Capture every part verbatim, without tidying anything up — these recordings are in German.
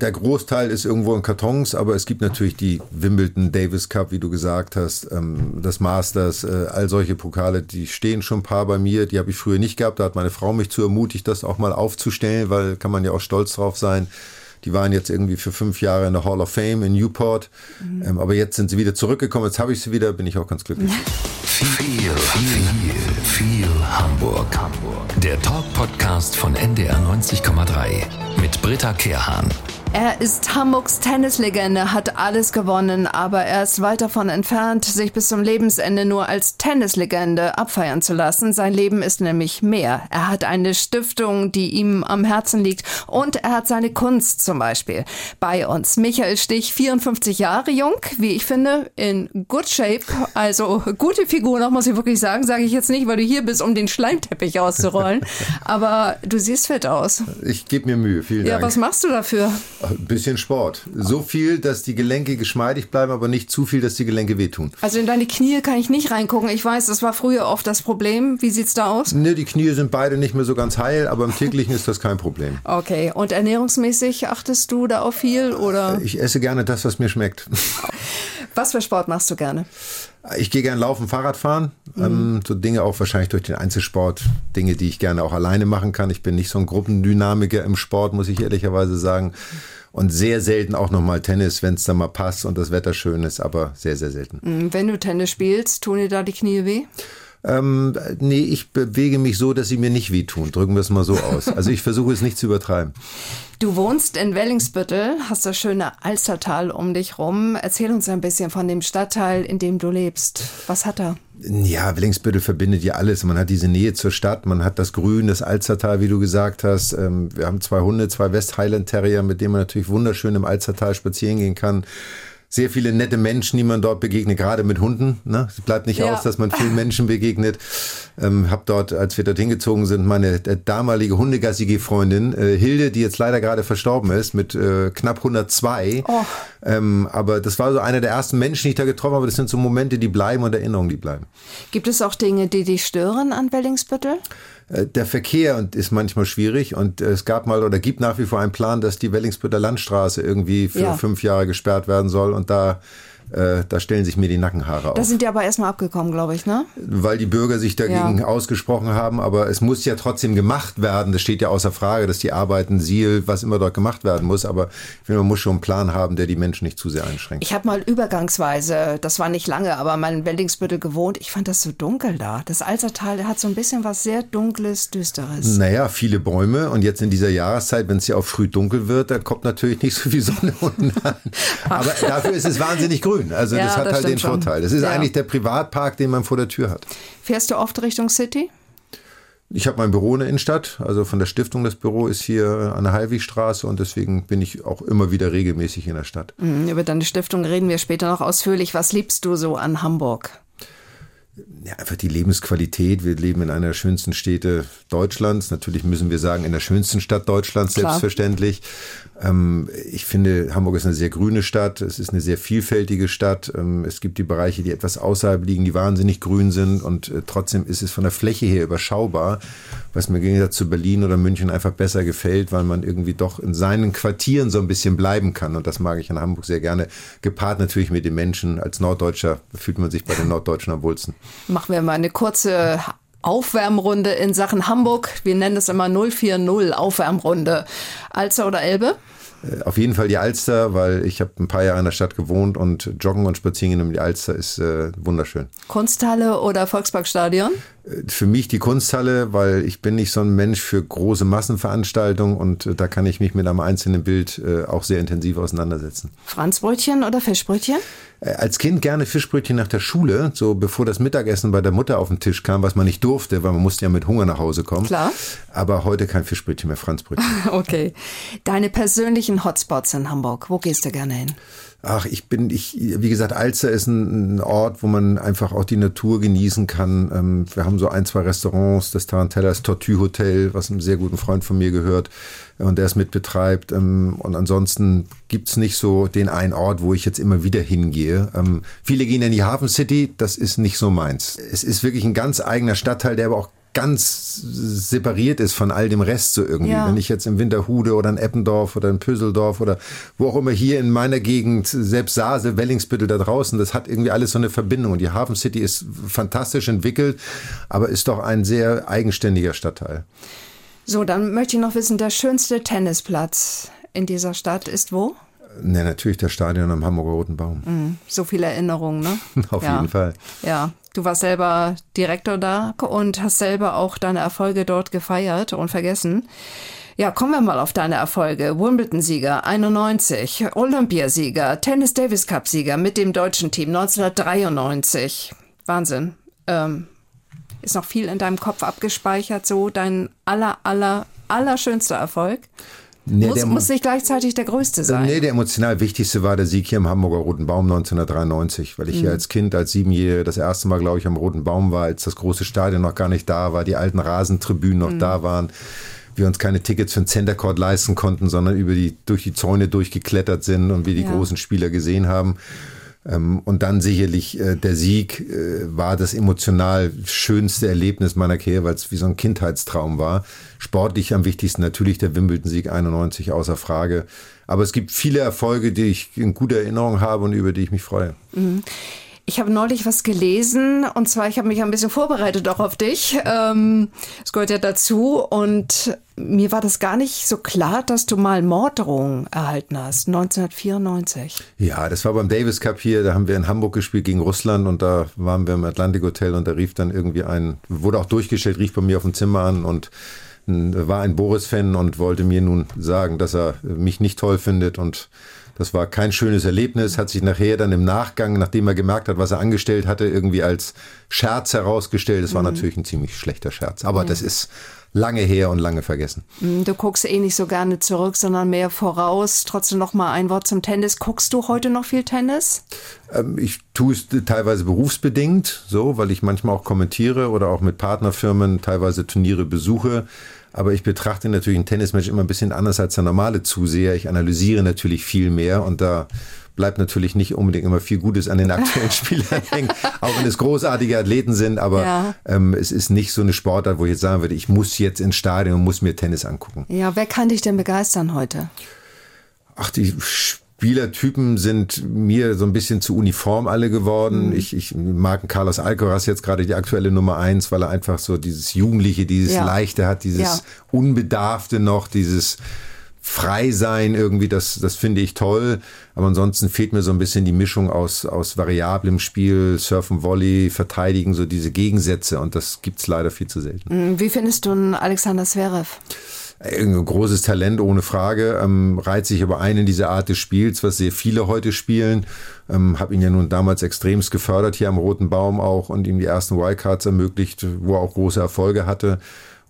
Der Großteil ist irgendwo in Kartons, aber es gibt natürlich die Wimbledon, Davis Cup, wie du gesagt hast, das Masters, all solche Pokale, die stehen schon ein paar bei mir, die habe ich früher nicht gehabt, da hat meine Frau mich zu ermutigt, das auch mal aufzustellen, weil kann man ja auch stolz drauf sein. Die waren jetzt irgendwie für fünf Jahre in der Hall of Fame in Newport, mhm. aber jetzt sind sie wieder zurückgekommen, jetzt habe ich sie wieder, bin ich auch ganz glücklich. Viel, viel, viel Hamburg. Hamburg. Der Talk-Podcast von N D R neunzig Komma drei mit Britta Kehrhahn. Er ist Hamburgs Tennislegende, hat alles gewonnen, aber er ist weit davon entfernt, sich bis zum Lebensende nur als Tennislegende abfeiern zu lassen. Sein Leben ist nämlich mehr. Er hat eine Stiftung, die ihm am Herzen liegt, und er hat seine Kunst zum Beispiel. Bei uns Michael Stich, vierundfünfzig Jahre jung, wie ich finde, in good shape, also gute Figur noch, muss ich wirklich sagen, sage ich jetzt nicht, weil du hier bist, um den Schleimteppich auszurollen, aber du siehst fit aus. Ich gebe mir Mühe, vielen Dank. Ja, was machst du dafür? Ein bisschen Sport. So viel, dass die Gelenke geschmeidig bleiben, aber nicht zu viel, dass die Gelenke wehtun. Also in deine Knie kann ich nicht reingucken. Ich weiß, das war früher oft das Problem. Wie sieht's da aus? Ne, die Knie sind beide nicht mehr so ganz heil, aber im täglichen ist das kein Problem. Okay. Und ernährungsmäßig achtest du da auf viel, oder? Ich esse gerne das, was mir schmeckt. Was für Sport machst du gerne? Ich gehe gerne laufen, Fahrrad fahren. Mhm. Ähm, so Dinge auch wahrscheinlich durch den Einzelsport. Dinge, die ich gerne auch alleine machen kann. Ich bin nicht so ein Gruppendynamiker im Sport, muss ich ehrlicherweise sagen. Und sehr selten auch nochmal Tennis, wenn es dann mal passt und das Wetter schön ist. Aber sehr, sehr selten. Wenn du Tennis spielst, tun dir da die Knie weh? Ähm, nee, ich bewege mich so, dass sie mir nicht wehtun. Drücken wir es mal so aus. Also ich versuche es nicht zu übertreiben. Du wohnst in Wellingsbüttel, hast das schöne Alstertal um dich rum. Erzähl uns ein bisschen von dem Stadtteil, in dem du lebst. Was hat er? Ja, Wellingsbüttel verbindet ja alles. Man hat diese Nähe zur Stadt, man hat das Grün, das Alstertal, wie du gesagt hast. Wir haben zwei Hunde, zwei West Highland Terrier, mit denen man natürlich wunderschön im Alstertal spazieren gehen kann. Sehr viele nette Menschen, die man dort begegnet, gerade mit Hunden. Ne? Es bleibt nicht ja. aus, dass man vielen Menschen begegnet. Ähm, hab dort, als wir dort hingezogen sind, meine damalige Hundegassi-Freundin äh, Hilde, die jetzt leider gerade verstorben ist, mit äh, knapp hundertzwei. Oh. Ähm, aber das war so einer der ersten Menschen, die ich da getroffen habe. Das sind so Momente, die bleiben und Erinnerungen, die bleiben. Gibt es auch Dinge, die dich stören an Wellingsbüttel? Der Verkehr ist manchmal schwierig und es gab mal oder gibt nach wie vor einen Plan, dass die Wellingsbütteler Landstraße irgendwie für ja. fünf Jahre gesperrt werden soll und da Äh, da stellen sich mir die Nackenhaare auf. Da sind die aber erstmal abgekommen, glaube ich, ne? Weil die Bürger sich dagegen ja. ausgesprochen haben, aber es muss ja trotzdem gemacht werden. Das steht ja außer Frage, dass die Arbeiten, Siel, was immer dort gemacht werden muss. Aber ich finde, man muss schon einen Plan haben, der die Menschen nicht zu sehr einschränkt. Ich habe mal übergangsweise, das war nicht lange, aber mal in Wellingsbüttel gewohnt. Ich fand das so dunkel da. Das Alstertal hat so ein bisschen was sehr Dunkles, Düsteres. Naja, viele Bäume und jetzt in dieser Jahreszeit, wenn es ja auch früh dunkel wird, da kommt natürlich nicht so viel Sonne unten an. Aber dafür ist es wahnsinnig grün. Also ja, das hat das halt den schon. Vorteil. Das ist ja. eigentlich der Privatpark, den man vor der Tür hat. Fährst du oft Richtung City? Ich habe mein Büro in der Innenstadt, also von der Stiftung, das Büro ist hier an der Heilwigstraße und deswegen bin ich auch immer wieder regelmäßig in der Stadt. Mhm, über deine Stiftung reden wir später noch ausführlich. Was liebst du so an Hamburg? Ja, einfach die Lebensqualität. Wir leben in einer der schönsten Städte Deutschlands. Natürlich müssen wir sagen, in der schönsten Stadt Deutschlands, Klar. selbstverständlich. Ähm, ich finde, Hamburg ist eine sehr grüne Stadt. Es ist eine sehr vielfältige Stadt. Ähm, es gibt die Bereiche, die etwas außerhalb liegen, die wahnsinnig grün sind. Und äh, trotzdem ist es von der Fläche her überschaubar, was mir im Gegensatz zu Berlin oder München einfach besser gefällt, weil man irgendwie doch in seinen Quartieren so ein bisschen bleiben kann. Und das mag ich an Hamburg sehr gerne. Gepaart natürlich mit den Menschen. Als Norddeutscher fühlt man sich bei den Norddeutschen am wohlsten. Machen wir mal eine kurze Aufwärmrunde in Sachen Hamburg. Wir nennen das immer null vier null Aufwärmrunde. Alster oder Elbe? Auf jeden Fall die Alster, weil ich habe ein paar Jahre in der Stadt gewohnt und Joggen und Spazierengehen um die Alster ist äh, wunderschön. Kunsthalle oder Volksparkstadion? Für mich die Kunsthalle, weil ich bin nicht so ein Mensch für große Massenveranstaltungen und da kann ich mich mit einem einzelnen Bild äh, auch sehr intensiv auseinandersetzen. Franzbrötchen oder Fischbrötchen? Äh, als Kind gerne Fischbrötchen nach der Schule, so bevor das Mittagessen bei der Mutter auf den Tisch kam, was man nicht durfte, weil man musste ja mit Hunger nach Hause kommen. Klar. Aber heute kein Fischbrötchen mehr, Franzbrötchen. Okay. Deine persönlichen Hotspots in Hamburg, wo gehst du gerne hin? Ach, ich bin, ich, wie gesagt, Alster ist ein Ort, wo man einfach auch die Natur genießen kann. Wir haben so ein, zwei Restaurants, das Tarantella, das Tortue Hotel, was einem sehr guten Freund von mir gehört und der es mitbetreibt. Und ansonsten gibt's nicht so den einen Ort, wo ich jetzt immer wieder hingehe. Viele gehen in die Hafen City, das ist nicht so meins. Es ist wirklich ein ganz eigener Stadtteil, der aber auch ganz separiert ist von all dem Rest so irgendwie. Ja. Wenn ich jetzt in Winterhude oder in Eppendorf oder in Pöseldorf oder wo auch immer hier in meiner Gegend, selbst Sasel, Wellingsbüttel da draußen, das hat irgendwie alles so eine Verbindung. Und die Hafen City ist fantastisch entwickelt, aber ist doch ein sehr eigenständiger Stadtteil. So, dann möchte ich noch wissen, der schönste Tennisplatz in dieser Stadt ist wo? Ne, natürlich das Stadion am Hamburger Roten Baum. Mm, so viele Erinnerungen, ne? Auf ja. jeden Fall. Ja, du warst selber Direktor da und hast selber auch deine Erfolge dort gefeiert und vergessen. Ja, kommen wir mal auf deine Erfolge. Wimbledon-Sieger einundneunzig, Olympiasieger, Tennis-Davis Cup-Sieger mit dem deutschen Team neunzehnhundertdreiundneunzig. Wahnsinn. Ähm, ist noch viel in deinem Kopf abgespeichert, so dein aller, aller, allerschönster Erfolg. Nee, muss, der, muss nicht gleichzeitig der größte sein. Nee, der emotional wichtigste war der Sieg hier im Hamburger Roten Baum neunzehnhundertdreiundneunzig, weil ich mhm. hier als Kind, als Siebenjähriger das erste Mal, glaube ich, am Roten Baum war, als das große Stadion noch gar nicht da war, die alten Rasentribünen noch mhm. da waren, wir uns keine Tickets für den Center Court leisten konnten, sondern über die, durch die Zäune durchgeklettert sind und wir die ja. großen Spieler gesehen haben. Und dann sicherlich äh, der Sieg äh, war das emotional schönste Erlebnis meiner Karriere, weil es wie so ein Kindheitstraum war. Sportlich am wichtigsten natürlich der Wimbledon-Sieg einundneunzig, außer Frage. Aber es gibt viele Erfolge, die ich in guter Erinnerung habe und über die ich mich freue. Mhm. Ich habe neulich was gelesen und zwar, ich habe mich ein bisschen vorbereitet auch auf dich. Ähm, das gehört ja dazu und mir war das gar nicht so klar, dass du mal Morddrohungen erhalten hast, neunzehnhundertvierundneunzig. Ja, das war beim Davis Cup hier, da haben wir in Hamburg gespielt gegen Russland und da waren wir im Atlantic Hotel und da rief dann irgendwie ein, wurde auch durchgestellt, rief bei mir auf dem Zimmer an und war ein Boris-Fan und wollte mir nun sagen, dass er mich nicht toll findet und das war kein schönes Erlebnis, hat sich nachher dann im Nachgang, nachdem er gemerkt hat, was er angestellt hatte, irgendwie als Scherz herausgestellt. Das war mhm. natürlich ein ziemlich schlechter Scherz, aber ja. das ist lange her und lange vergessen. Du guckst eh nicht so gerne zurück, sondern mehr voraus. Trotzdem noch mal ein Wort zum Tennis. Guckst du heute noch viel Tennis? Ähm, ich tue es teilweise berufsbedingt, so, weil ich manchmal auch kommentiere oder auch mit Partnerfirmen teilweise Turniere besuche. Aber ich betrachte natürlich einen Tennismatch immer ein bisschen anders als der normale Zuseher. Ich analysiere natürlich viel mehr und da bleibt natürlich nicht unbedingt immer viel Gutes an den aktuellen Spielern hängen, auch wenn es großartige Athleten sind. Aber ja. ähm, es ist nicht so eine Sportart, wo ich jetzt sagen würde, ich muss jetzt ins Stadion und muss mir Tennis angucken. Ja, wer kann dich denn begeistern heute? Ach, die Spielertypen sind mir so ein bisschen zu uniform alle geworden. Mhm. Ich, ich mag Carlos Alcaraz jetzt gerade die aktuelle Nummer eins, weil er einfach so dieses Jugendliche, dieses ja. Leichte hat, dieses ja. Unbedarfte noch, dieses frei sein irgendwie, das, das finde ich toll. Aber ansonsten fehlt mir so ein bisschen die Mischung aus, aus variablem Spiel, Surfen, Volley, Verteidigen, so diese Gegensätze. Und das gibt's leider viel zu selten. Wie findest du einen Alexander Zverev? Ein großes Talent, ohne Frage, ähm, reiht sich aber ein in diese Art des Spiels, was sehr viele heute spielen. Ähm, habe ihn ja nun damals extremst gefördert hier am Roten Baum auch und ihm die ersten Wildcards ermöglicht, wo er auch große Erfolge hatte.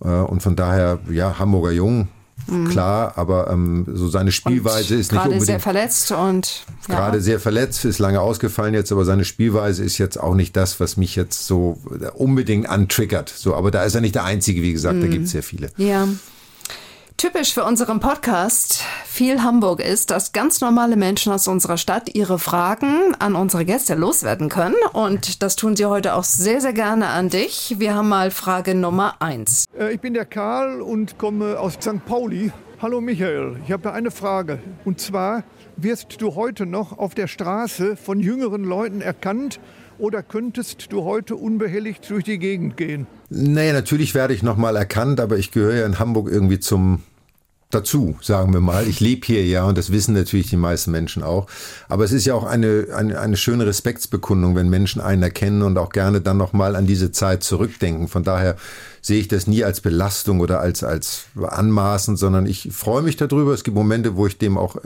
Äh, und von daher, ja, Hamburger Jung, mhm. klar, aber ähm, so seine Spielweise und ist nicht unbedingt... Gerade sehr verletzt und... Ja. Gerade sehr verletzt, ist lange ausgefallen jetzt, aber seine Spielweise ist jetzt auch nicht das, was mich jetzt so unbedingt antriggert. So, aber da ist er nicht der Einzige, wie gesagt, mhm. da gibt es sehr viele. Ja. Typisch für unseren Podcast Viel Hamburg ist, dass ganz normale Menschen aus unserer Stadt ihre Fragen an unsere Gäste loswerden können. Und das tun sie heute auch sehr, sehr gerne an dich. Wir haben mal Frage Nummer eins. Ich bin der Karl und komme aus Sankt Pauli. Hallo Michael, ich habe da eine Frage. Und zwar, wirst du heute noch auf der Straße von jüngeren Leuten erkannt? Oder könntest du heute unbehelligt durch die Gegend gehen? Naja, natürlich werde ich nochmal erkannt, aber ich gehöre ja in Hamburg irgendwie zum dazu, sagen wir mal. Ich lebe hier ja und das wissen natürlich die meisten Menschen auch. Aber es ist ja auch eine, eine, eine schöne Respektsbekundung, wenn Menschen einen erkennen und auch gerne dann nochmal an diese Zeit zurückdenken. Von daher sehe ich das nie als Belastung oder als, als anmaßend, sondern ich freue mich darüber. Es gibt Momente, wo ich dem auch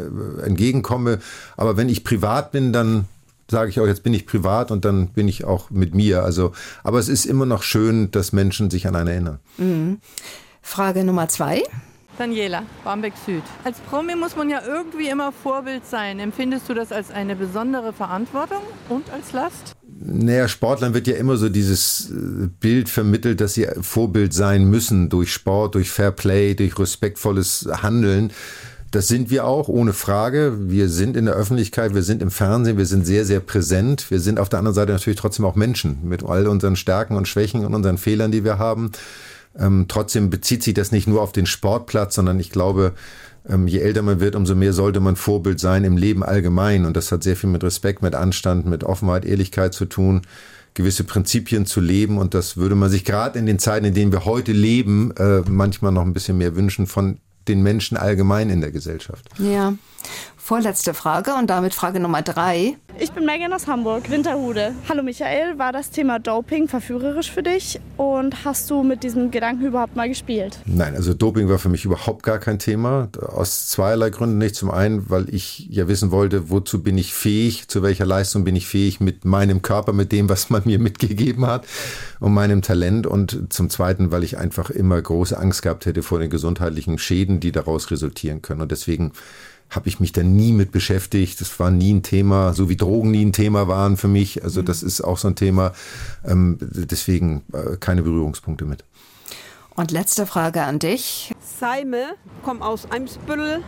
entgegenkomme. Aber wenn ich privat bin, dann... sage ich auch, jetzt bin ich privat und dann bin ich auch mit mir. Also, aber es ist immer noch schön, dass Menschen sich an einen erinnern. Mhm. Frage Nummer zwei. Daniela, Barmbek Süd. Als Promi muss man ja irgendwie immer Vorbild sein. Empfindest du das als eine besondere Verantwortung und als Last? Naja, Sportlern wird ja immer so dieses Bild vermittelt, dass sie Vorbild sein müssen durch Sport, durch Fairplay, durch respektvolles Handeln. Das sind wir auch, ohne Frage. Wir sind in der Öffentlichkeit, wir sind im Fernsehen, wir sind sehr, sehr präsent. Wir sind auf der anderen Seite natürlich trotzdem auch Menschen mit all unseren Stärken und Schwächen und unseren Fehlern, die wir haben. Ähm, trotzdem bezieht sich das nicht nur auf den Sportplatz, sondern ich glaube, ähm, je älter man wird, umso mehr sollte man Vorbild sein im Leben allgemein. Und das hat sehr viel mit Respekt, mit Anstand, mit Offenheit, Ehrlichkeit zu tun, gewisse Prinzipien zu leben. Und das würde man sich gerade in den Zeiten, in denen wir heute leben, äh, manchmal noch ein bisschen mehr wünschen von den Menschen allgemein in der Gesellschaft. Ja, vorletzte Frage und damit Frage Nummer drei. Ich bin Megan aus Hamburg, Winterhude. Hallo Michael, war das Thema Doping verführerisch für dich und hast du mit diesem Gedanken überhaupt mal gespielt? Nein, also Doping war für mich überhaupt gar kein Thema, aus zweierlei Gründen nicht. Zum einen, weil ich ja wissen wollte, wozu bin ich fähig, zu welcher Leistung bin ich fähig mit meinem Körper, mit dem, was man mir mitgegeben hat und meinem Talent, und zum zweiten, weil ich einfach immer große Angst gehabt hätte vor den gesundheitlichen Schäden, die daraus resultieren können, und deswegen habe ich mich da nie mit beschäftigt. Das war nie ein Thema, so wie Drogen nie ein Thema waren für mich. Also das ist auch so ein Thema. Deswegen keine Berührungspunkte mit. Und letzte Frage an dich. Seime, komm aus Eimsbüttel.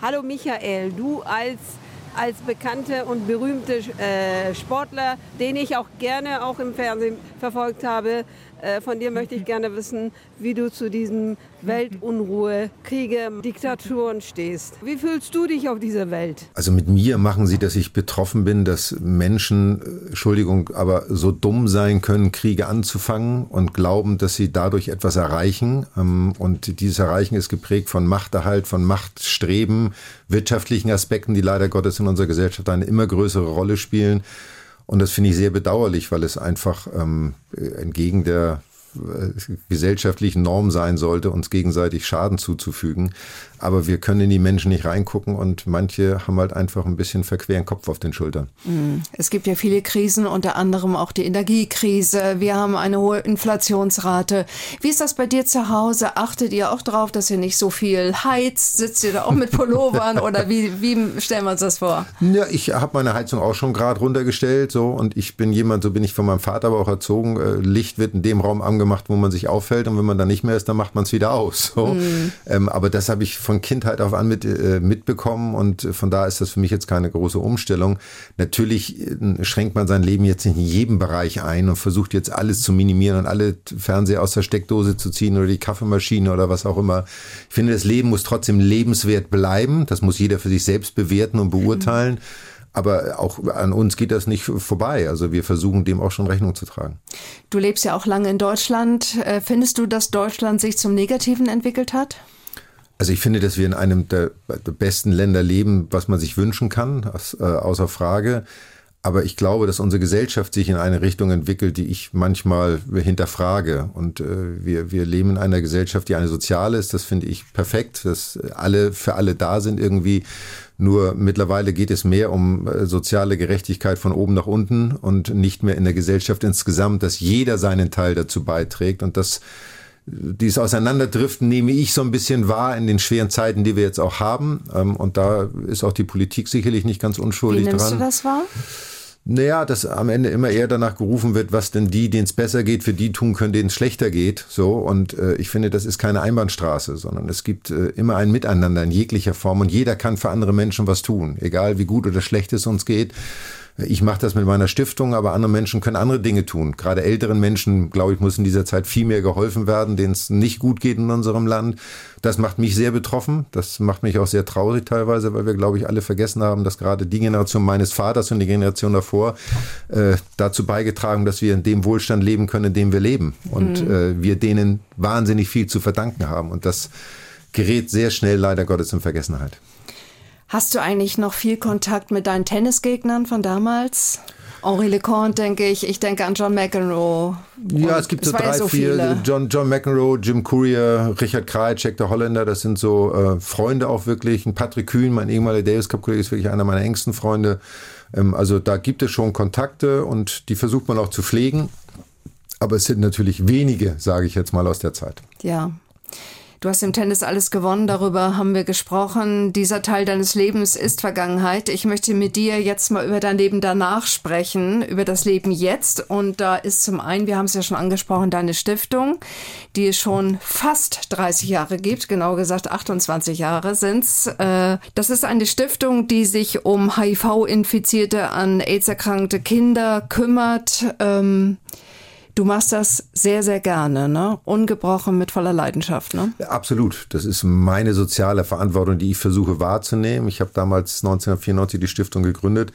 Hallo Michael, du als, als bekannte und berühmte Sportler, den ich auch gerne auch im Fernsehen verfolgt habe, von dir möchte ich gerne wissen, wie du zu diesen Weltunruhe, Kriege, Diktaturen stehst. Wie fühlst du dich auf dieser Welt? Also mit mir machen sie, dass ich betroffen bin, dass Menschen, Entschuldigung, aber so dumm sein können, Kriege anzufangen und glauben, dass sie dadurch etwas erreichen. Und dieses Erreichen ist geprägt von Machterhalt, von Machtstreben, wirtschaftlichen Aspekten, die leider Gottes in unserer Gesellschaft eine immer größere Rolle spielen. Und das finde ich sehr bedauerlich, weil es einfach ähm, entgegen der äh, gesellschaftlichen Norm sein sollte, uns gegenseitig Schaden zuzufügen. Aber wir können in die Menschen nicht reingucken und manche haben halt einfach ein bisschen verqueren Kopf auf den Schultern. Es gibt ja viele Krisen, unter anderem auch die Energiekrise. Wir haben eine hohe Inflationsrate. Wie ist das bei dir zu Hause? Achtet ihr auch drauf, dass ihr nicht so viel heizt? Sitzt ihr da auch mit Pullovern oder wie, wie stellen wir uns das vor? Ja, ich habe meine Heizung auch schon gerade runtergestellt, so, und ich bin jemand, so bin ich von meinem Vater aber auch erzogen, Licht wird in dem Raum angemacht, wo man sich aufhält, und wenn man da nicht mehr ist, dann macht man es wieder aus. So. Mhm. Ähm, aber das habe ich von Kindheit auf an mit, äh, mitbekommen und von da ist das für mich jetzt keine große Umstellung. Natürlich äh, schränkt man sein Leben jetzt nicht in jedem Bereich ein und versucht jetzt alles zu minimieren und alle Fernseher aus der Steckdose zu ziehen oder die Kaffeemaschine oder was auch immer. Ich finde, das Leben muss trotzdem lebenswert bleiben. Das muss jeder für sich selbst bewerten und beurteilen. Mhm. Aber auch an uns geht das nicht vorbei. Also wir versuchen, dem auch schon Rechnung zu tragen. Du lebst ja auch lange in Deutschland. Findest du, dass Deutschland sich zum Negativen entwickelt hat? Also ich finde, dass wir in einem der besten Länder leben, was man sich wünschen kann, außer Frage. Aber ich glaube, dass unsere Gesellschaft sich in eine Richtung entwickelt, die ich manchmal hinterfrage. Und wir, wir leben in einer Gesellschaft, die eine soziale ist. Das finde ich perfekt, dass alle für alle da sind irgendwie. Nur mittlerweile geht es mehr um soziale Gerechtigkeit von oben nach unten und nicht mehr in der Gesellschaft insgesamt, dass jeder seinen Teil dazu beiträgt. Und das Dieses Auseinanderdriften nehme ich so ein bisschen wahr in den schweren Zeiten, die wir jetzt auch haben. Und da ist auch die Politik sicherlich nicht ganz unschuldig dran. Wie nimmst du das wahr? Naja, dass am Ende immer eher danach gerufen wird, was denn die, denen es besser geht, für die tun können, denen es schlechter geht. So. Und äh, ich finde, das ist keine Einbahnstraße, sondern es gibt äh, immer ein Miteinander in jeglicher Form. Und jeder kann für andere Menschen was tun, egal wie gut oder schlecht es uns geht. Ich mache das mit meiner Stiftung, aber andere Menschen können andere Dinge tun. Gerade älteren Menschen, glaube ich, muss in dieser Zeit viel mehr geholfen werden, denen es nicht gut geht in unserem Land. Das macht mich sehr betroffen. Das macht mich auch sehr traurig teilweise, weil wir, glaube ich, alle vergessen haben, dass gerade die Generation meines Vaters und die Generation davor äh, dazu beigetragen, dass wir in dem Wohlstand leben können, in dem wir leben. Und mhm. äh, wir denen wahnsinnig viel zu verdanken haben. Und das gerät sehr schnell leider Gottes in Vergessenheit. Hast du eigentlich noch viel Kontakt mit deinen Tennisgegnern von damals? Henri Leconte, denke ich. Ich denke an John McEnroe. Ja, es gibt so drei, so vier. John, John McEnroe, Jim Courier, Richard Krajicek, der Holländer. Das sind so äh, Freunde auch wirklich. Patrick Kühn, mein ehemaliger Davis Cup-Kollege, ist wirklich einer meiner engsten Freunde. Ähm, also da gibt es schon Kontakte und die versucht man auch zu pflegen. Aber es sind natürlich wenige, sage ich jetzt mal, aus der Zeit. Ja. Du hast im Tennis alles gewonnen, darüber haben wir gesprochen. Dieser Teil deines Lebens ist Vergangenheit. Ich möchte mit dir jetzt mal über dein Leben danach sprechen, über das Leben jetzt. Und da ist zum einen, wir haben es ja schon angesprochen, deine Stiftung, die es schon fast dreißig Jahre gibt, genau gesagt achtundzwanzig Jahre sind's. Das ist eine Stiftung, die sich um H I V-infizierte, an AIDS erkrankte Kinder kümmert. Du machst das sehr, sehr gerne, ne? Ungebrochen mit voller Leidenschaft, ne? Ja, absolut. Das ist meine soziale Verantwortung, die ich versuche wahrzunehmen. Ich habe damals neunzehnhundertvierundneunzig die Stiftung gegründet,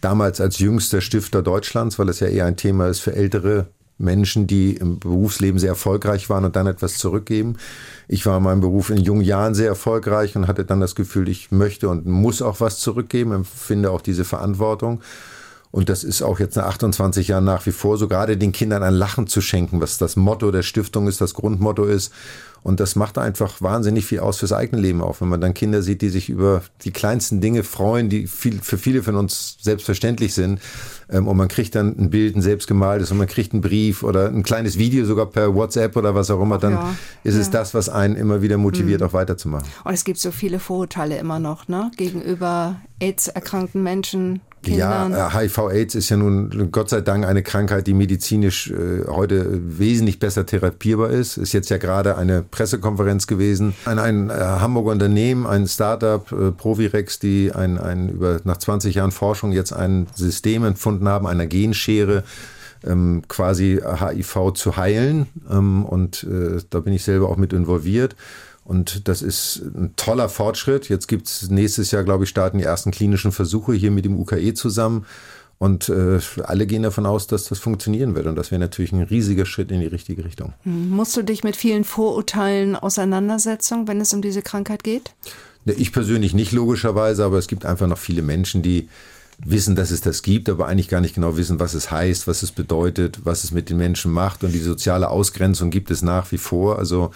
damals als jüngster Stifter Deutschlands, weil das ja eher ein Thema ist für ältere Menschen, die im Berufsleben sehr erfolgreich waren und dann etwas zurückgeben. Ich war in meinem Beruf in jungen Jahren sehr erfolgreich und hatte dann das Gefühl, ich möchte und muss auch was zurückgeben, empfinde auch diese Verantwortung. Und das ist auch jetzt nach achtundzwanzig Jahren nach wie vor so, gerade den Kindern ein Lachen zu schenken, was das Motto der Stiftung ist, das Grundmotto ist. Und das macht einfach wahnsinnig viel aus fürs eigene Leben auch, wenn man dann Kinder sieht, die sich über die kleinsten Dinge freuen, die viel, für viele von uns selbstverständlich sind. Und man kriegt dann ein Bild, ein selbstgemaltes, und man kriegt einen Brief oder ein kleines Video sogar per WhatsApp oder was auch immer. Dann ja, ist ja. es das, was einen immer wieder motiviert, mhm. auch weiterzumachen. Und es gibt so viele Vorurteile immer noch, ne? Gegenüber AIDS-erkrankten Menschen. Kindern. Ja, H I V Aids ist ja nun Gott sei Dank eine Krankheit, die medizinisch äh, heute wesentlich besser therapierbar ist. Ist jetzt ja gerade eine Pressekonferenz gewesen. Ein, ein äh, Hamburger Unternehmen, ein Startup, äh, Provirex, die ein, ein über nach zwanzig Jahren Forschung jetzt ein System empfunden haben, einer Genschere, ähm, quasi H I V zu heilen. Ähm, und äh, da bin ich selber auch mit involviert. Und das ist ein toller Fortschritt. Jetzt gibt es nächstes Jahr, glaube ich, starten die ersten klinischen Versuche hier mit dem U K E zusammen. Und äh, alle gehen davon aus, dass das funktionieren wird. Und das wäre natürlich ein riesiger Schritt in die richtige Richtung. Musst du dich mit vielen Vorurteilen auseinandersetzen, wenn es um diese Krankheit geht? Ich persönlich nicht, logischerweise. Aber es gibt einfach noch viele Menschen, die wissen, dass es das gibt, aber eigentlich gar nicht genau wissen, was es heißt, was es bedeutet, was es mit den Menschen macht. Und die soziale Ausgrenzung gibt es nach wie vor. Also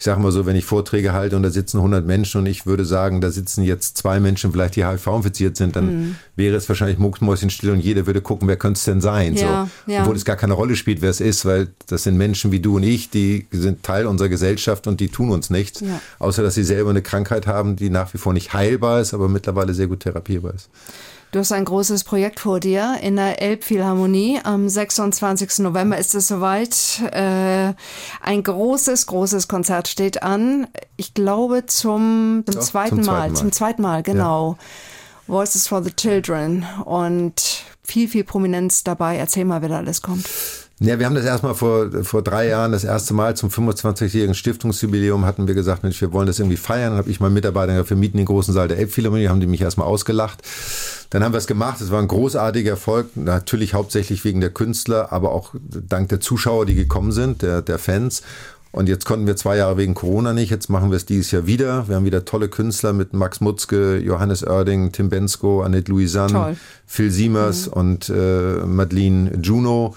ich sage mal so, wenn ich Vorträge halte und da sitzen hundert Menschen und ich würde sagen, da sitzen jetzt zwei Menschen vielleicht, die H I V infiziert sind, dann mhm. wäre es wahrscheinlich mucksmäuschenstill und jeder würde gucken, wer könnte es denn sein? Ja, so. ja. Obwohl es gar keine Rolle spielt, wer es ist, weil das sind Menschen wie du und ich, die sind Teil unserer Gesellschaft und die tun uns nichts, ja. außer dass sie selber eine Krankheit haben, die nach wie vor nicht heilbar ist, aber mittlerweile sehr gut therapierbar ist. Du hast ein großes Projekt vor dir in der Elbphilharmonie. Am sechsundzwanzigsten November ist es soweit. Äh, ein großes, großes Konzert steht an. Ich glaube zum, zum, Doch, zweiten, zum Mal, zweiten Mal. Zum zweiten Mal, genau. Ja. Voices for the Children. Und viel, viel Prominenz dabei. Erzähl mal, wer da alles kommt. Ja, wir haben das erstmal vor, vor drei Jahren, das erste Mal zum fünfundzwanzigjährigen Stiftungsjubiläum, hatten wir gesagt, Mensch, wir wollen das irgendwie feiern. Dann habe ich meinen Mitarbeitern gesagt, wir mieten den großen Saal der Elbphilharmonie, haben die mich erstmal ausgelacht. Dann haben wir es gemacht, es war ein großartiger Erfolg, natürlich hauptsächlich wegen der Künstler, aber auch dank der Zuschauer, die gekommen sind, der, der Fans. Und jetzt konnten wir zwei Jahre wegen Corona nicht, jetzt machen wir es dieses Jahr wieder. Wir haben wieder tolle Künstler mit Max Mutzke, Johannes Oerding, Tim Bensko, Annette Louisanne, Toll. Phil Siemers mhm. und äh, Madeleine Juno.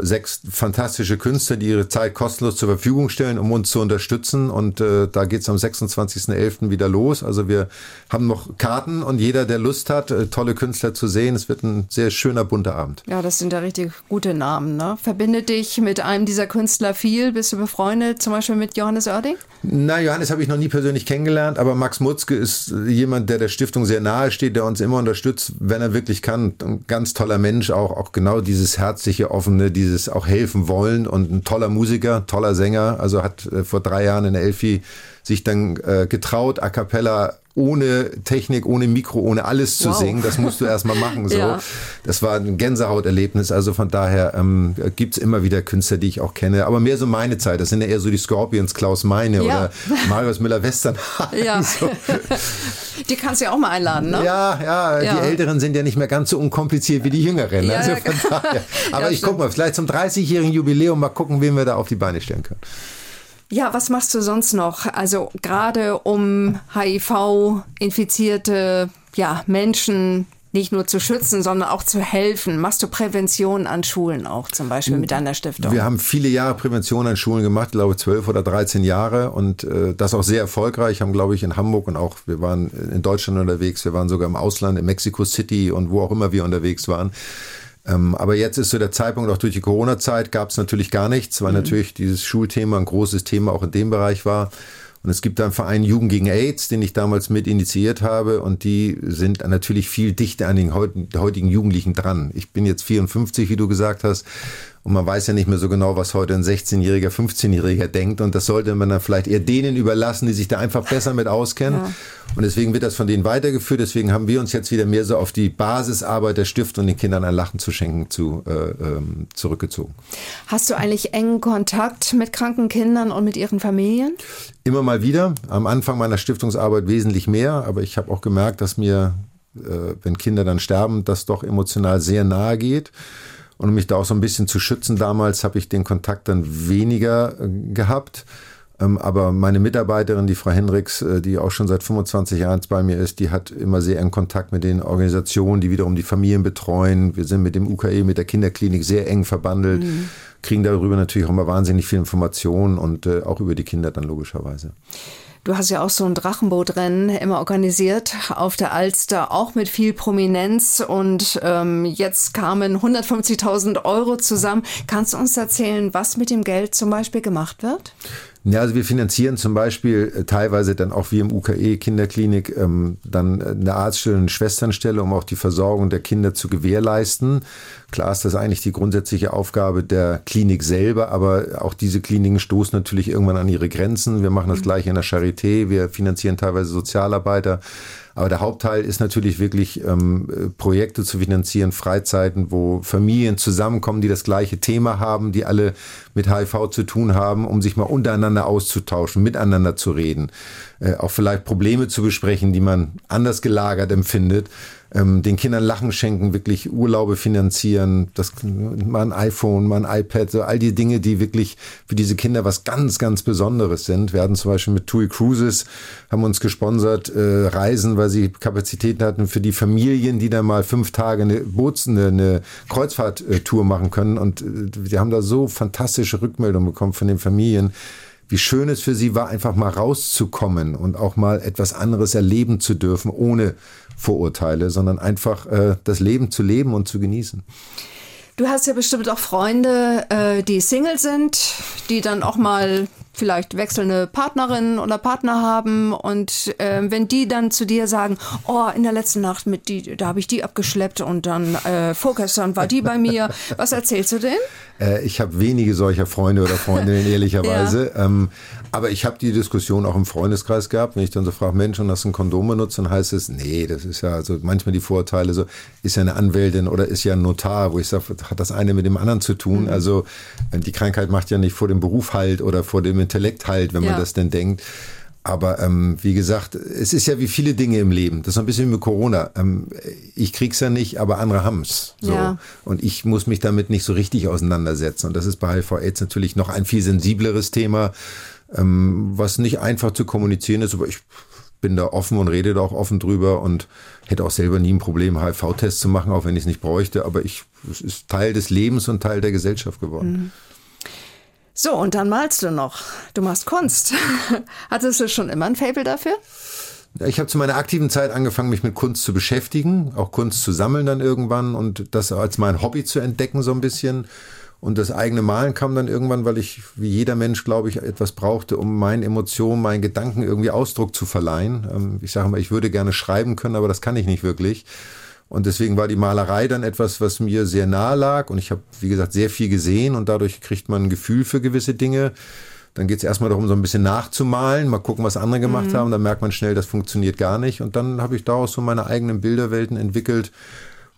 Sechs fantastische Künstler, die ihre Zeit kostenlos zur Verfügung stellen, um uns zu unterstützen. Und äh, da geht es am sechsundzwanzigsten elften wieder los. Also wir haben noch Karten und jeder, der Lust hat, äh, tolle Künstler zu sehen. Es wird ein sehr schöner, bunter Abend. Ja, das sind ja richtig gute Namen. Ne? Verbindet dich mit einem dieser Künstler viel? Bist du befreundet, zum Beispiel mit Johannes Oerding? Na, Johannes habe ich noch nie persönlich kennengelernt. Aber Max Mutzke ist jemand, der der Stiftung sehr nahe steht, der uns immer unterstützt, wenn er wirklich kann. Ein ganz toller Mensch auch. Auch genau dieses herzliche, offene, dieses auch helfen wollen und ein toller Musiker, toller Sänger, also hat äh, vor drei Jahren in der Elfi sich dann äh, getraut, a cappella ohne Technik, ohne Mikro, ohne alles zu wow. singen. Das musst du erstmal machen. So. ja. Das war ein Gänsehauterlebnis. Also von daher ähm, gibt es immer wieder Künstler, die ich auch kenne. Aber mehr so meine Zeit. Das sind ja eher so die Scorpions, Klaus Meine ja. oder Marius Müller-Westernhagen. Ja. So. Die kannst du ja auch mal einladen, ne? Ja, ja, ja. Die Älteren sind ja nicht mehr ganz so unkompliziert wie die Jüngeren. Ja, also von daher. Aber ja, ich gucke mal, vielleicht zum dreißigjährigen Jubiläum mal gucken, wen wir da auf die Beine stellen können. Ja, was machst du sonst noch? Also gerade um H I V infizierte ja, Menschen nicht nur zu schützen, sondern auch zu helfen. Machst du Prävention an Schulen auch zum Beispiel mit deiner Stiftung? Wir haben viele Jahre Prävention an Schulen gemacht, glaube ich zwölf oder dreizehn Jahre und äh, das auch sehr erfolgreich. Haben glaube ich in Hamburg und auch wir waren in Deutschland unterwegs, wir waren sogar im Ausland, in Mexico City und wo auch immer wir unterwegs waren. Ähm, aber jetzt ist so der Zeitpunkt, auch durch die Corona-Zeit gab es natürlich gar nichts, weil mhm. natürlich dieses Schulthema ein großes Thema auch in dem Bereich war. Und es gibt einen Verein Jugend gegen AIDS, den ich damals mit initiiert habe und die sind natürlich viel dichter an den heutigen Jugendlichen dran. Ich bin jetzt vierundfünfzig, wie du gesagt hast. Und man weiß ja nicht mehr so genau, was heute ein sechzehnjähriger, fünfzehnjähriger denkt. Und das sollte man dann vielleicht eher denen überlassen, die sich da einfach besser mit auskennen. Ja. Und deswegen wird das von denen weitergeführt. Deswegen haben wir uns jetzt wieder mehr so auf die Basisarbeit der Stiftung und den Kindern ein Lachen zu schenken zu, äh, zurückgezogen. Hast du eigentlich engen Kontakt mit kranken Kindern und mit ihren Familien? Immer mal wieder. Am Anfang meiner Stiftungsarbeit wesentlich mehr. Aber ich habe auch gemerkt, dass mir, äh, wenn Kinder dann sterben, das doch emotional sehr nahe geht. Und um mich da auch so ein bisschen zu schützen, damals habe ich den Kontakt dann weniger gehabt. Aber meine Mitarbeiterin, die Frau Henrichs, die auch schon seit fünfundzwanzig Jahren bei mir ist, die hat immer sehr engen Kontakt mit den Organisationen, die wiederum die Familien betreuen. Wir sind mit dem U K E, mit der Kinderklinik sehr eng verbandelt, mhm. kriegen darüber natürlich auch immer wahnsinnig viel Informationen und auch über die Kinder dann logischerweise. Du hast ja auch so ein Drachenbootrennen immer organisiert auf der Alster, auch mit viel Prominenz. Und ähm, jetzt kamen hundertfünfzigtausend Euro zusammen. Kannst du uns erzählen, was mit dem Geld zum Beispiel gemacht wird? Ja, also wir finanzieren zum Beispiel äh, teilweise dann auch wie im U K E Kinderklinik ähm, dann eine Arztstelle, eine Schwesternstelle, um auch die Versorgung der Kinder zu gewährleisten. Klar ist das eigentlich die grundsätzliche Aufgabe der Klinik selber, aber auch diese Kliniken stoßen natürlich irgendwann an ihre Grenzen. Wir machen das mhm. gleiche in der Charité, wir finanzieren teilweise Sozialarbeiter. Aber der Hauptteil ist natürlich wirklich, ähm, Projekte zu finanzieren, Freizeiten, wo Familien zusammenkommen, die das gleiche Thema haben, die alle mit H I V zu tun haben, um sich mal untereinander auszutauschen, miteinander zu reden, äh, auch vielleicht Probleme zu besprechen, die man anders gelagert empfindet, ähm, den Kindern Lachen schenken, wirklich Urlaube finanzieren, das, mal ein iPhone, mal ein iPad, so all die Dinge, die wirklich für diese Kinder was ganz, ganz Besonderes sind. Wir hatten zum Beispiel mit TUI Cruises, haben uns gesponsert, äh, Reisen, weil sie Kapazitäten hatten für die Familien, die da mal fünf Tage eine Boots, eine, eine Kreuzfahrttour machen können. Und wir haben da so fantastische Rückmeldungen bekommen von den Familien, wie schön es für sie war, einfach mal rauszukommen und auch mal etwas anderes erleben zu dürfen, ohne Vorurteile, sondern einfach äh, das Leben zu leben und zu genießen. Du hast ja bestimmt auch Freunde, äh, die Single sind, die dann auch mal vielleicht wechselnde Partnerinnen oder Partner haben und äh, wenn die dann zu dir sagen, oh, in der letzten Nacht mit die, da habe ich die abgeschleppt und dann äh, vorgestern war die bei mir. Was erzählst du denen? Äh, ich habe wenige solcher Freunde oder Freundinnen, ehrlicherweise. Ja. Ähm, aber ich habe die Diskussion auch im Freundeskreis gehabt, wenn ich dann so frage, Mensch, und hast du ein Kondom benutzt? Dann heißt es, nee, das ist ja also manchmal die Vorurteile so, ist ja eine Anwältin oder ist ja ein Notar, wo ich sage, hat das eine mit dem anderen zu tun? Mhm. Also die Krankheit macht ja nicht vor dem Beruf halt oder vor dem Intellekt halt, wenn man ja. das denn denkt. Aber ähm, wie gesagt, es ist ja wie viele Dinge im Leben. Das ist so ein bisschen wie mit Corona. Ähm, ich krieg's ja nicht, aber andere haben's. So. Ja. Und ich muss mich damit nicht so richtig auseinandersetzen. Und das ist bei H I V AIDS natürlich noch ein viel sensibleres Thema, ähm, was nicht einfach zu kommunizieren ist. Aber ich bin da offen und rede da auch offen drüber und hätte auch selber nie ein Problem, H I V Tests zu machen, auch wenn ich es nicht bräuchte. Aber ich, es ist Teil des Lebens und Teil der Gesellschaft geworden. Mhm. So, und dann malst du noch. Du machst Kunst. Hattest du schon immer ein Faible dafür? Ich habe zu meiner aktiven Zeit angefangen, mich mit Kunst zu beschäftigen, auch Kunst zu sammeln dann irgendwann und das als mein Hobby zu entdecken so ein bisschen. Und das eigene Malen kam dann irgendwann, weil ich, wie jeder Mensch, glaube ich, etwas brauchte, um meinen Emotionen, meinen Gedanken irgendwie Ausdruck zu verleihen. Ich sage mal, ich würde gerne schreiben können, aber das kann ich nicht wirklich. Und deswegen war die Malerei dann etwas, was mir sehr nahe lag. Und ich habe, wie gesagt, sehr viel gesehen und dadurch kriegt man ein Gefühl für gewisse Dinge. Dann geht es erstmal darum, so ein bisschen nachzumalen, mal gucken, was andere gemacht mhm. haben. Dann merkt man schnell, das funktioniert gar nicht. Und dann habe ich daraus so meine eigenen Bilderwelten entwickelt,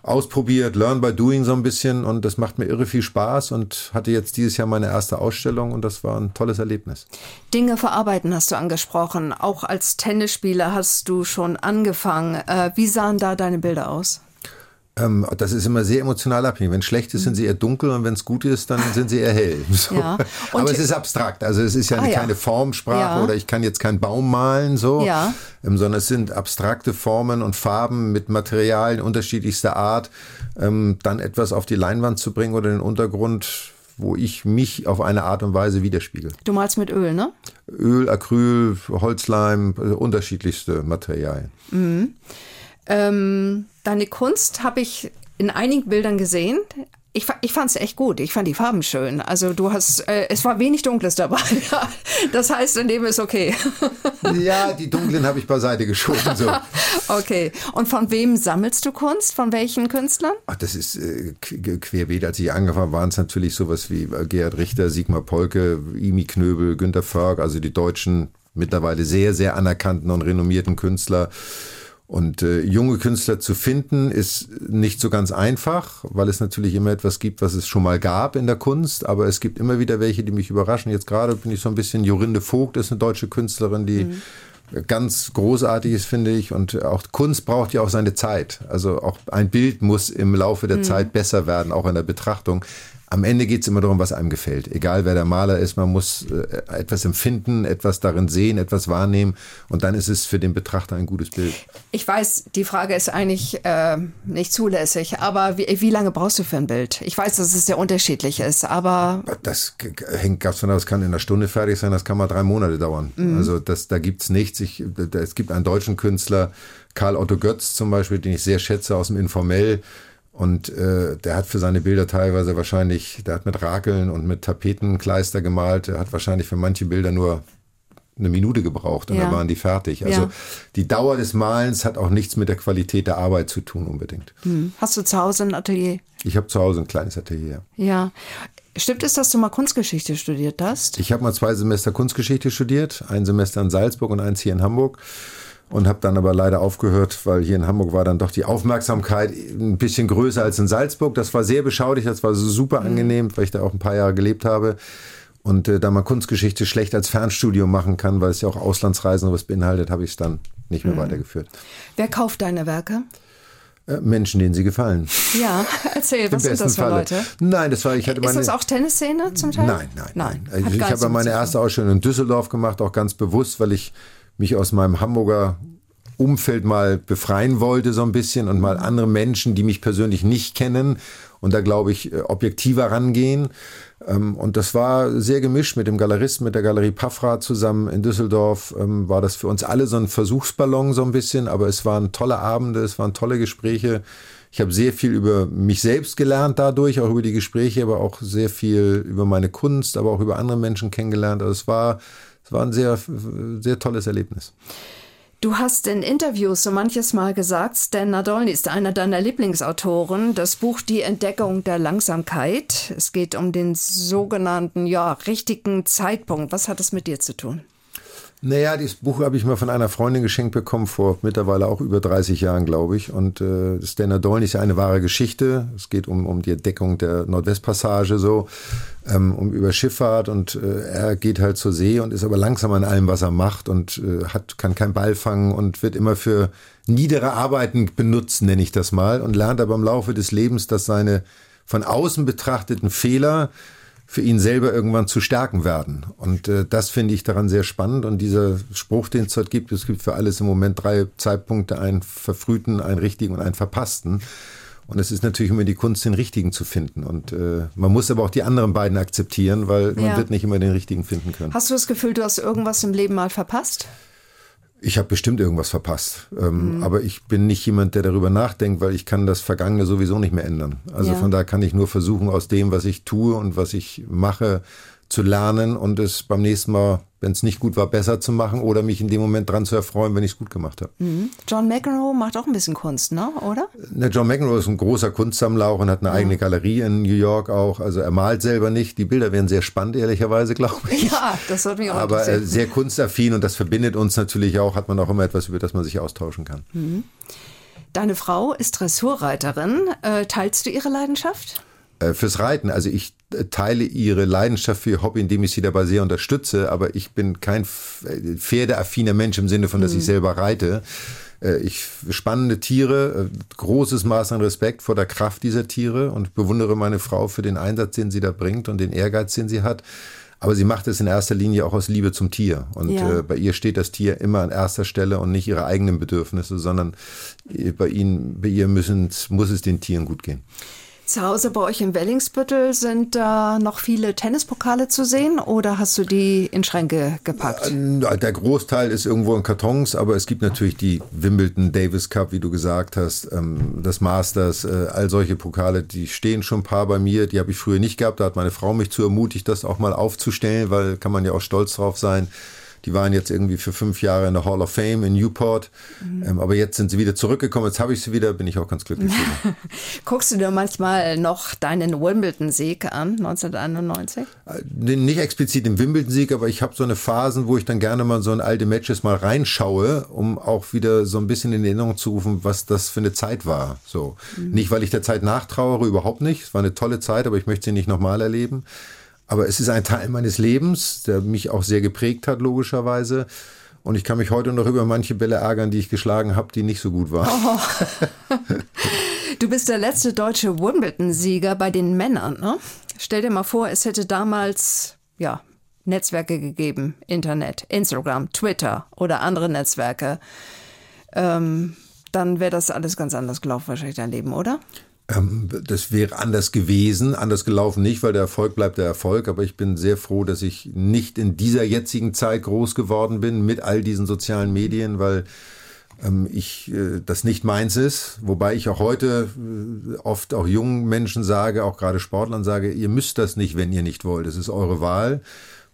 ausprobiert, learn by doing so ein bisschen. Und das macht mir irre viel Spaß und hatte jetzt dieses Jahr meine erste Ausstellung und das war ein tolles Erlebnis. Dinge verarbeiten hast du angesprochen. Auch als Tennisspieler hast du schon angefangen. Wie sahen da deine Bilder aus? Das ist immer sehr emotional abhängig. Wenn es schlecht ist, sind sie eher dunkel und wenn es gut ist, dann sind sie eher hell. So. Ja. Aber es ist abstrakt. Also es ist ja ah, keine ja. Formsprache ja. oder ich kann jetzt keinen Baum malen, so, ja. sondern es sind abstrakte Formen und Farben mit Materialien unterschiedlichster Art. Dann etwas auf die Leinwand zu bringen oder den Untergrund, wo ich mich auf eine Art und Weise widerspiegel. Du malst mit Öl, ne? Öl, Acryl, Holzleim, also unterschiedlichste Materialien. Mhm. Ähm, deine Kunst habe ich in einigen Bildern gesehen, Ich, ich fand es echt gut. Ich fand die Farben schön. Also du hast, äh, es war wenig Dunkles dabei. Das heißt, in dem ist okay. Ja, die Dunklen habe ich beiseite geschoben. So. Okay. Und von wem sammelst du Kunst? Von welchen Künstlern? Ach, das ist äh, querbeet. Als ich angefangen war, waren es natürlich sowas wie Gerhard Richter, Sigmar Polke, Imi Knöbel, Günter Förg, also die deutschen, mittlerweile sehr, sehr anerkannten und renommierten Künstler. Und äh, junge Künstler zu finden, ist nicht so ganz einfach, weil es natürlich immer etwas gibt, was es schon mal gab in der Kunst. Aber es gibt immer wieder welche, die mich überraschen. Jetzt gerade bin ich so ein bisschen, Jorinde Vogt ist eine deutsche Künstlerin, die mhm. ganz großartig ist, finde ich. Und auch Kunst braucht ja auch seine Zeit. Also auch ein Bild muss im Laufe der mhm. Zeit besser werden, auch in der Betrachtung. Am Ende geht es immer darum, was einem gefällt. Egal, wer der Maler ist, man muss äh, etwas empfinden, etwas darin sehen, etwas wahrnehmen. Und dann ist es für den Betrachter ein gutes Bild. Ich weiß, die Frage ist eigentlich äh, nicht zulässig. Aber wie, wie lange brauchst du für ein Bild? Ich weiß, dass es sehr unterschiedlich ist, aber... Das hängt ganz von ab. Das kann in einer Stunde fertig sein, das kann mal drei Monate dauern. Mhm. Also das, da gibt es nichts. Ich, da, es gibt einen deutschen Künstler, Karl Otto Götz zum Beispiel, den ich sehr schätze, aus dem Informell. Und äh, der hat für seine Bilder teilweise wahrscheinlich, der hat mit Rakeln und mit Tapetenkleister gemalt, der hat wahrscheinlich für manche Bilder nur eine Minute gebraucht und ja. dann waren die fertig. Also ja. die Dauer des Malens hat auch nichts mit der Qualität der Arbeit zu tun unbedingt. Hm. Hast du zu Hause ein Atelier? Ich habe zu Hause ein kleines Atelier. Ja. Stimmt es, dass du mal Kunstgeschichte studiert hast? Ich habe mal zwei Semester Kunstgeschichte studiert, ein Semester in Salzburg und eins hier in Hamburg. Und habe dann aber leider aufgehört, weil hier in Hamburg war dann doch die Aufmerksamkeit ein bisschen größer als in Salzburg. Das war sehr beschaulich, das war super angenehm, weil ich da auch ein paar Jahre gelebt habe. Und äh, da man Kunstgeschichte schlecht als Fernstudium machen kann, weil es ja auch Auslandsreisen und was beinhaltet, habe ich es dann nicht mehr mhm. weitergeführt. Wer kauft deine Werke? Menschen, denen sie gefallen. Ja, erzähl, was sind das für Falle. Leute? Nein, das war, ich hatte meine... Ist das auch Tennisszene zum Teil? Nein, nein, nein. nein. Ich, ich habe meine erste Ausstellung in Düsseldorf gemacht, auch ganz bewusst, weil ich mich aus meinem Hamburger Umfeld mal befreien wollte so ein bisschen und mal andere Menschen, die mich persönlich nicht kennen und da, glaube ich, objektiver rangehen. Und das war sehr gemischt mit dem Galeristen, mit der Galerie Paffrath zusammen in Düsseldorf. War das für uns alle so ein Versuchsballon so ein bisschen, aber es waren tolle Abende, es waren tolle Gespräche. Ich habe sehr viel über mich selbst gelernt dadurch, auch über die Gespräche, aber auch sehr viel über meine Kunst, aber auch über andere Menschen kennengelernt. Also es war... Es war ein sehr, sehr tolles Erlebnis. Du hast in Interviews so manches Mal gesagt, Stan Nadolny ist einer deiner Lieblingsautoren. Das Buch Die Entdeckung der Langsamkeit. Es geht um den sogenannten, ja, richtigen Zeitpunkt. Was hat das mit dir zu tun? Naja, dieses Buch habe ich mal von einer Freundin geschenkt bekommen, vor mittlerweile auch über dreißig Jahren, glaube ich. Und äh, Stan Nadolny ist ja eine wahre Geschichte. Es geht um, um die Entdeckung der Nordwestpassage, so, ähm, um über Schifffahrt. Und äh, er geht halt zur See und ist aber langsam an allem, was er macht. Und äh, hat kann keinen Ball fangen und wird immer für niedere Arbeiten benutzt, nenne ich das mal. Und lernt aber im Laufe des Lebens, dass seine von außen betrachteten Fehler für ihn selber irgendwann zu stärken werden. Und äh, das finde ich daran sehr spannend. Und dieser Spruch, den es dort gibt, es gibt für alles im Moment drei Zeitpunkte, einen verfrühten, einen richtigen und einen verpassten. Und es ist natürlich immer die Kunst, den richtigen zu finden. Und äh, man muss aber auch die anderen beiden akzeptieren, weil man ja. wird nicht immer den richtigen finden können. Hast du das Gefühl, du hast irgendwas im Leben mal verpasst? Ich habe bestimmt irgendwas verpasst, ähm, mhm. aber ich bin nicht jemand, der darüber nachdenkt, weil ich kann das Vergangene sowieso nicht mehr ändern. Also ja. von da kann ich nur versuchen, aus dem, was ich tue und was ich mache, zu lernen und es beim nächsten Mal, wenn es nicht gut war, besser zu machen oder mich in dem Moment dran zu erfreuen, wenn ich es gut gemacht habe. Mhm. John McEnroe macht auch ein bisschen Kunst, ne? Oder? Ne, John McEnroe ist ein großer Kunstsammler auch und hat eine ja. eigene Galerie in New York auch. Also er malt selber nicht. Die Bilder wären sehr spannend, ehrlicherweise, glaube ich. Ja, das wird mich auch Aber interessieren. Sehr kunstaffin und das verbindet uns natürlich auch. Hat man auch immer etwas, über das man sich austauschen kann. Mhm. Deine Frau ist Dressurreiterin. Äh, teilst du ihre Leidenschaft? Fürs Reiten. Also ich teile ihre Leidenschaft für ihr Hobby, indem ich sie dabei sehr unterstütze, aber ich bin kein pferdeaffiner Mensch im Sinne von, dass mhm. ich selber reite. Ich spannende Tiere, großes Maß an Respekt vor der Kraft dieser Tiere und bewundere meine Frau für den Einsatz, den sie da bringt und den Ehrgeiz, den sie hat. Aber sie macht es in erster Linie auch aus Liebe zum Tier. Und ja. äh, bei ihr steht das Tier immer an erster Stelle und nicht ihre eigenen Bedürfnisse, sondern bei ihnen, bei ihr müssen, muss es den Tieren gut gehen. Zu Hause bei euch in Wellingsbüttel sind da äh, noch viele Tennispokale zu sehen oder hast du die in Schränke gepackt? Der Großteil ist irgendwo in Kartons, aber es gibt natürlich die Wimbledon, Davis Cup, wie du gesagt hast, ähm, das Masters, äh, all solche Pokale, die stehen schon ein paar bei mir, die habe ich früher nicht gehabt, da hat meine Frau mich zu ermutigt, das auch mal aufzustellen, weil kann man ja auch stolz drauf sein. Die waren jetzt irgendwie für fünf Jahre in der Hall of Fame in Newport. Mhm. Ähm, aber jetzt sind sie wieder zurückgekommen. Jetzt habe ich sie wieder, bin ich auch ganz glücklich. Guckst du dir manchmal noch deinen Wimbledon-Sieg an, neunzehnhunderteinundneunzig? Äh, nicht explizit den Wimbledon-Sieg, aber ich habe so eine Phasen, wo ich dann gerne mal so in alte Matches mal reinschaue, um auch wieder so ein bisschen in Erinnerung zu rufen, was das für eine Zeit war. So. Mhm. Nicht, weil ich der Zeit nachtrauere, überhaupt nicht. Es war eine tolle Zeit, aber ich möchte sie nicht nochmal erleben. Aber es ist ein Teil meines Lebens, der mich auch sehr geprägt hat, logischerweise. Und ich kann mich heute noch über manche Bälle ärgern, die ich geschlagen habe, die nicht so gut waren. Oh. Du bist der letzte deutsche Wimbledon-Sieger bei den Männern, ne? Stell dir mal vor, es hätte damals ja, Netzwerke gegeben. Internet, Instagram, Twitter oder andere Netzwerke. Ähm, dann wäre das alles ganz anders gelaufen, wahrscheinlich dein Leben, oder? Das wäre anders gewesen, anders gelaufen nicht, weil der Erfolg bleibt der Erfolg, aber ich bin sehr froh, dass ich nicht in dieser jetzigen Zeit groß geworden bin mit all diesen sozialen Medien, weil ähm, ich äh, das nicht meins ist, wobei ich auch heute äh, oft auch jungen Menschen sage, auch gerade Sportlern sage, ihr müsst das nicht, wenn ihr nicht wollt, es ist eure Wahl,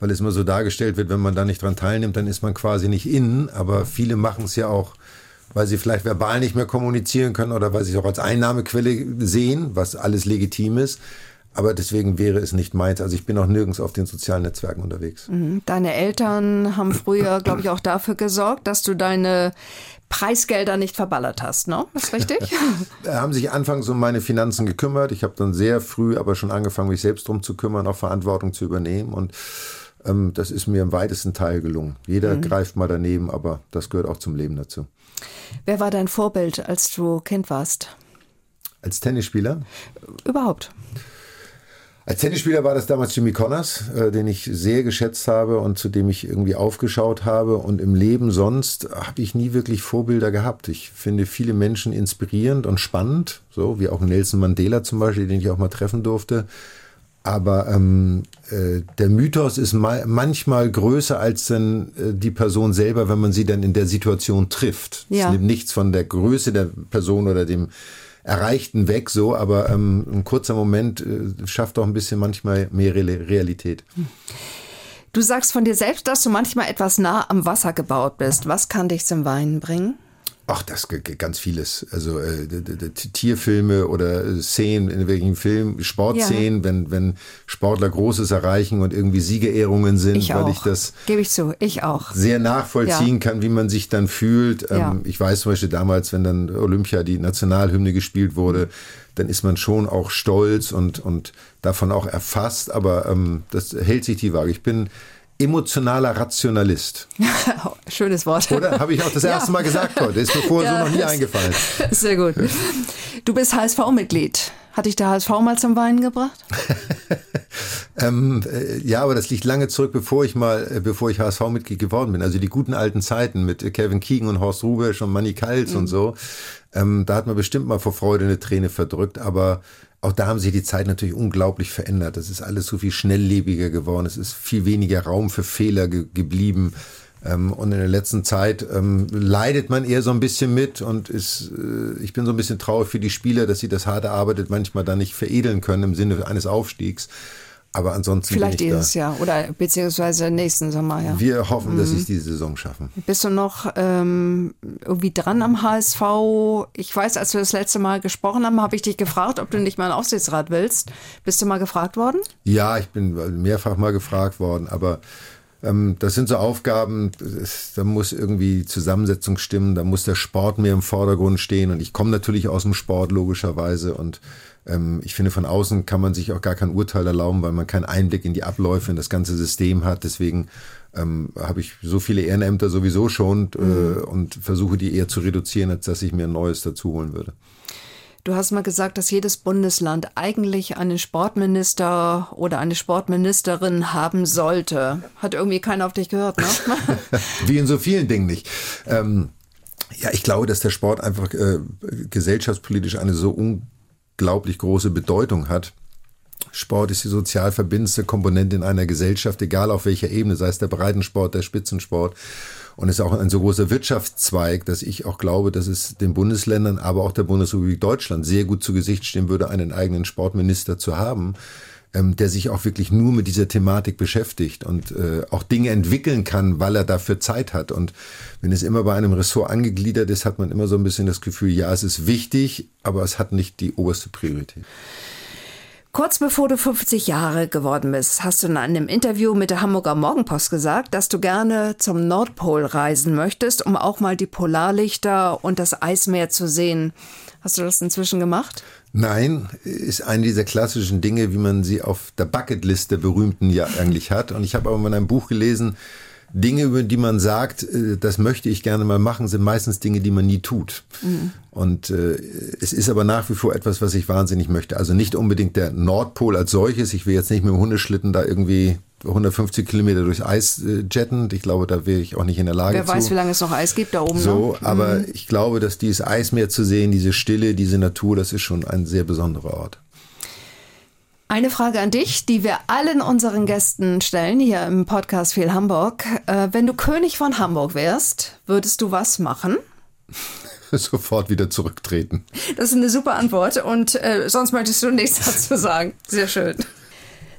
weil es immer so dargestellt wird, wenn man da nicht dran teilnimmt, dann ist man quasi nicht in, aber viele machen es ja auch, weil sie vielleicht verbal nicht mehr kommunizieren können oder weil sie es auch als Einnahmequelle sehen, was alles legitim ist. Aber deswegen wäre es nicht meins. Also ich bin auch nirgends auf den sozialen Netzwerken unterwegs. Deine Eltern haben früher, glaube ich, auch dafür gesorgt, dass du deine Preisgelder nicht verballert hast, ne? Ist richtig? Da haben sich anfangs um meine Finanzen gekümmert. Ich habe dann sehr früh aber schon angefangen, mich selbst drum zu kümmern, auch Verantwortung zu übernehmen. Und ähm, das ist mir im weitesten Teil gelungen. Jeder mhm. greift mal daneben, aber das gehört auch zum Leben dazu. Wer war dein Vorbild, als du Kind warst? Als Tennisspieler? Überhaupt. Als Tennisspieler war das damals Jimmy Connors, äh, den ich sehr geschätzt habe und zu dem ich irgendwie aufgeschaut habe. Und im Leben sonst habe ich nie wirklich Vorbilder gehabt. Ich finde viele Menschen inspirierend und spannend, so wie auch Nelson Mandela zum Beispiel, den ich auch mal treffen durfte. Aber ähm, äh, der Mythos ist ma- manchmal größer als denn äh, die Person selber, wenn man sie dann in der Situation trifft. Ja. Es nimmt nichts von der Größe der Person oder dem Erreichten weg, so, aber ähm, ein kurzer Moment äh, schafft auch ein bisschen manchmal mehr Re- Realität. Du sagst von dir selbst, dass du manchmal etwas nah am Wasser gebaut bist. Was kann dich zum Weinen bringen? Ach, das ganz vieles. Also äh, d- d- d- Tierfilme oder äh, Szenen in welchen Filmen, Sportszenen, ja. wenn wenn Sportler Großes erreichen und irgendwie Siegerehrungen sind, ich weil auch. ich das gebe ich zu, ich auch sehr nachvollziehen ja. kann, wie man sich dann fühlt. Ähm, ja. Ich weiß zum Beispiel damals, wenn dann Olympia die Nationalhymne gespielt wurde, dann ist man schon auch stolz und und davon auch erfasst. Aber ähm, das hält sich die Waage. Ich bin emotionaler Rationalist. Schönes Wort. Oder? Habe ich auch das erste ja. Mal gesagt heute. Ist mir vorher ja, so noch nie eingefallen. Sehr gut. Du bist H S V-Mitglied. Hat dich der H S V mal zum Weinen gebracht? ähm, äh, ja, aber das liegt lange zurück, bevor ich mal, äh, bevor ich H S V-Mitglied geworden bin. Also die guten alten Zeiten mit Kevin Keegan und Horst Rubesch und Manny Kaltz mhm. und so. Ähm, da hat man bestimmt mal vor Freude eine Träne verdrückt, aber auch da haben sich die Zeit natürlich unglaublich verändert. Das ist alles so viel schnelllebiger geworden. Es ist viel weniger Raum für Fehler ge- geblieben. Ähm, und in der letzten Zeit ähm, leidet man eher so ein bisschen mit und ist, äh, ich bin so ein bisschen traurig für die Spieler, dass sie das hart erarbeitet manchmal dann nicht veredeln können im Sinne eines Aufstiegs. Aber ansonsten vielleicht bin ich dieses da. Jahr oder beziehungsweise nächsten Sommer, ja. Wir hoffen, mhm. dass ich die Saison schaffen. Bist du noch ähm, irgendwie dran am H S V? Ich weiß, als wir das letzte Mal gesprochen haben, habe ich dich gefragt, ob du nicht mal einen Aufsichtsrat willst. Bist du mal gefragt worden? Ja, ich bin mehrfach mal gefragt worden, aber ähm, das sind so Aufgaben, da muss irgendwie Zusammensetzung stimmen, da muss der Sport mehr im Vordergrund stehen und ich komme natürlich aus dem Sport logischerweise und ich finde, von außen kann man sich auch gar kein Urteil erlauben, weil man keinen Einblick in die Abläufe, in das ganze System hat. Deswegen ähm, habe ich so viele Ehrenämter sowieso schon mhm. äh, und versuche, die eher zu reduzieren, als dass ich mir ein neues dazu holen würde. Du hast mal gesagt, dass jedes Bundesland eigentlich einen Sportminister oder eine Sportministerin haben sollte. Hat irgendwie keiner auf dich gehört, ne? Wie in so vielen Dingen nicht. Ähm, ja, ich glaube, dass der Sport einfach äh, gesellschaftspolitisch eine so un unglaublich große Bedeutung hat. Sport ist die sozial verbindendste Komponente in einer Gesellschaft, egal auf welcher Ebene, sei es der Breitensport, der Spitzensport. Und es ist auch ein so großer Wirtschaftszweig, dass ich auch glaube, dass es den Bundesländern, aber auch der Bundesrepublik Deutschland sehr gut zu Gesicht stehen würde, einen eigenen Sportminister zu haben, ähm, der sich auch wirklich nur mit dieser Thematik beschäftigt und äh, auch Dinge entwickeln kann, weil er dafür Zeit hat. Und wenn es immer bei einem Ressort angegliedert ist, hat man immer so ein bisschen das Gefühl, ja, es ist wichtig, aber es hat nicht die oberste Priorität. Kurz bevor du fünfzig Jahre geworden bist, hast du in einem Interview mit der Hamburger Morgenpost gesagt, dass du gerne zum Nordpol reisen möchtest, um auch mal die Polarlichter und das Eismeer zu sehen. Hast du das inzwischen gemacht? Nein, ist eine dieser klassischen Dinge, wie man sie auf der Bucketlist der Berühmten ja eigentlich hat. Und ich habe aber mal in einem Buch gelesen, Dinge, über die man sagt, das möchte ich gerne mal machen, sind meistens Dinge, die man nie tut. Mhm. Und äh, es ist aber nach wie vor etwas, was ich wahnsinnig möchte. Also nicht unbedingt der Nordpol als solches. Ich will jetzt nicht mit dem Hundeschlitten da irgendwie hundertfünfzig Kilometer durchs Eis äh, jetten. Ich glaube, da wäre ich auch nicht in der Lage zu. Wer weiß, zu. Wie lange es noch Eis gibt da oben. So, noch. Aber mhm. ich glaube, dass dieses Eismeer zu sehen, diese Stille, diese Natur, das ist schon ein sehr besonderer Ort. Eine Frage an dich, die wir allen unseren Gästen stellen, hier im Podcast Viel Hamburg. Äh, wenn du König von Hamburg wärst, würdest du was machen? Sofort wieder zurücktreten. Das ist eine super Antwort und äh, sonst möchtest du nichts dazu sagen. Sehr schön.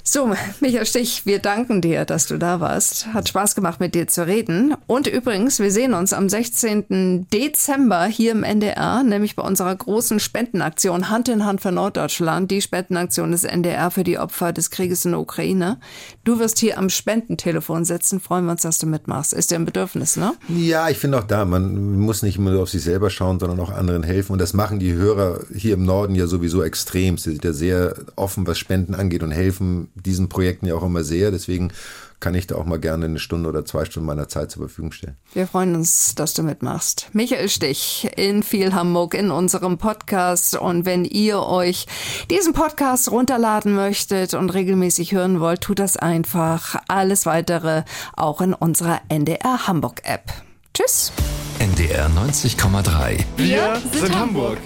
So, Michael Stich, wir danken dir, dass du da warst. Hat Spaß gemacht, mit dir zu reden. Und übrigens, wir sehen uns am sechzehnten Dezember hier im N D R, nämlich bei unserer großen Spendenaktion Hand in Hand für Norddeutschland, die Spendenaktion des N D R für die Opfer des Krieges in der Ukraine. Du wirst hier am Spendentelefon sitzen. Freuen wir uns, dass du mitmachst. Ist dir ein Bedürfnis, ne? Ja, ich finde auch da, man muss nicht immer nur auf sich selber schauen, sondern auch anderen helfen. Und das machen die Hörer hier im Norden ja sowieso extrem. Sie sind ja sehr offen, was Spenden angeht und helfen diesen Projekten ja auch immer sehr. Deswegen kann ich da auch mal gerne eine Stunde oder zwei Stunden meiner Zeit zur Verfügung stellen. Wir freuen uns, dass du mitmachst. Michael Stich in Viel Hamburg in unserem Podcast. Und wenn ihr euch diesen Podcast runterladen möchtet und regelmäßig hören wollt, tut das einfach. Alles Weitere auch in unserer N D R Hamburg App. Tschüss. N D R neunzig Komma drei. Wir sind Hamburg.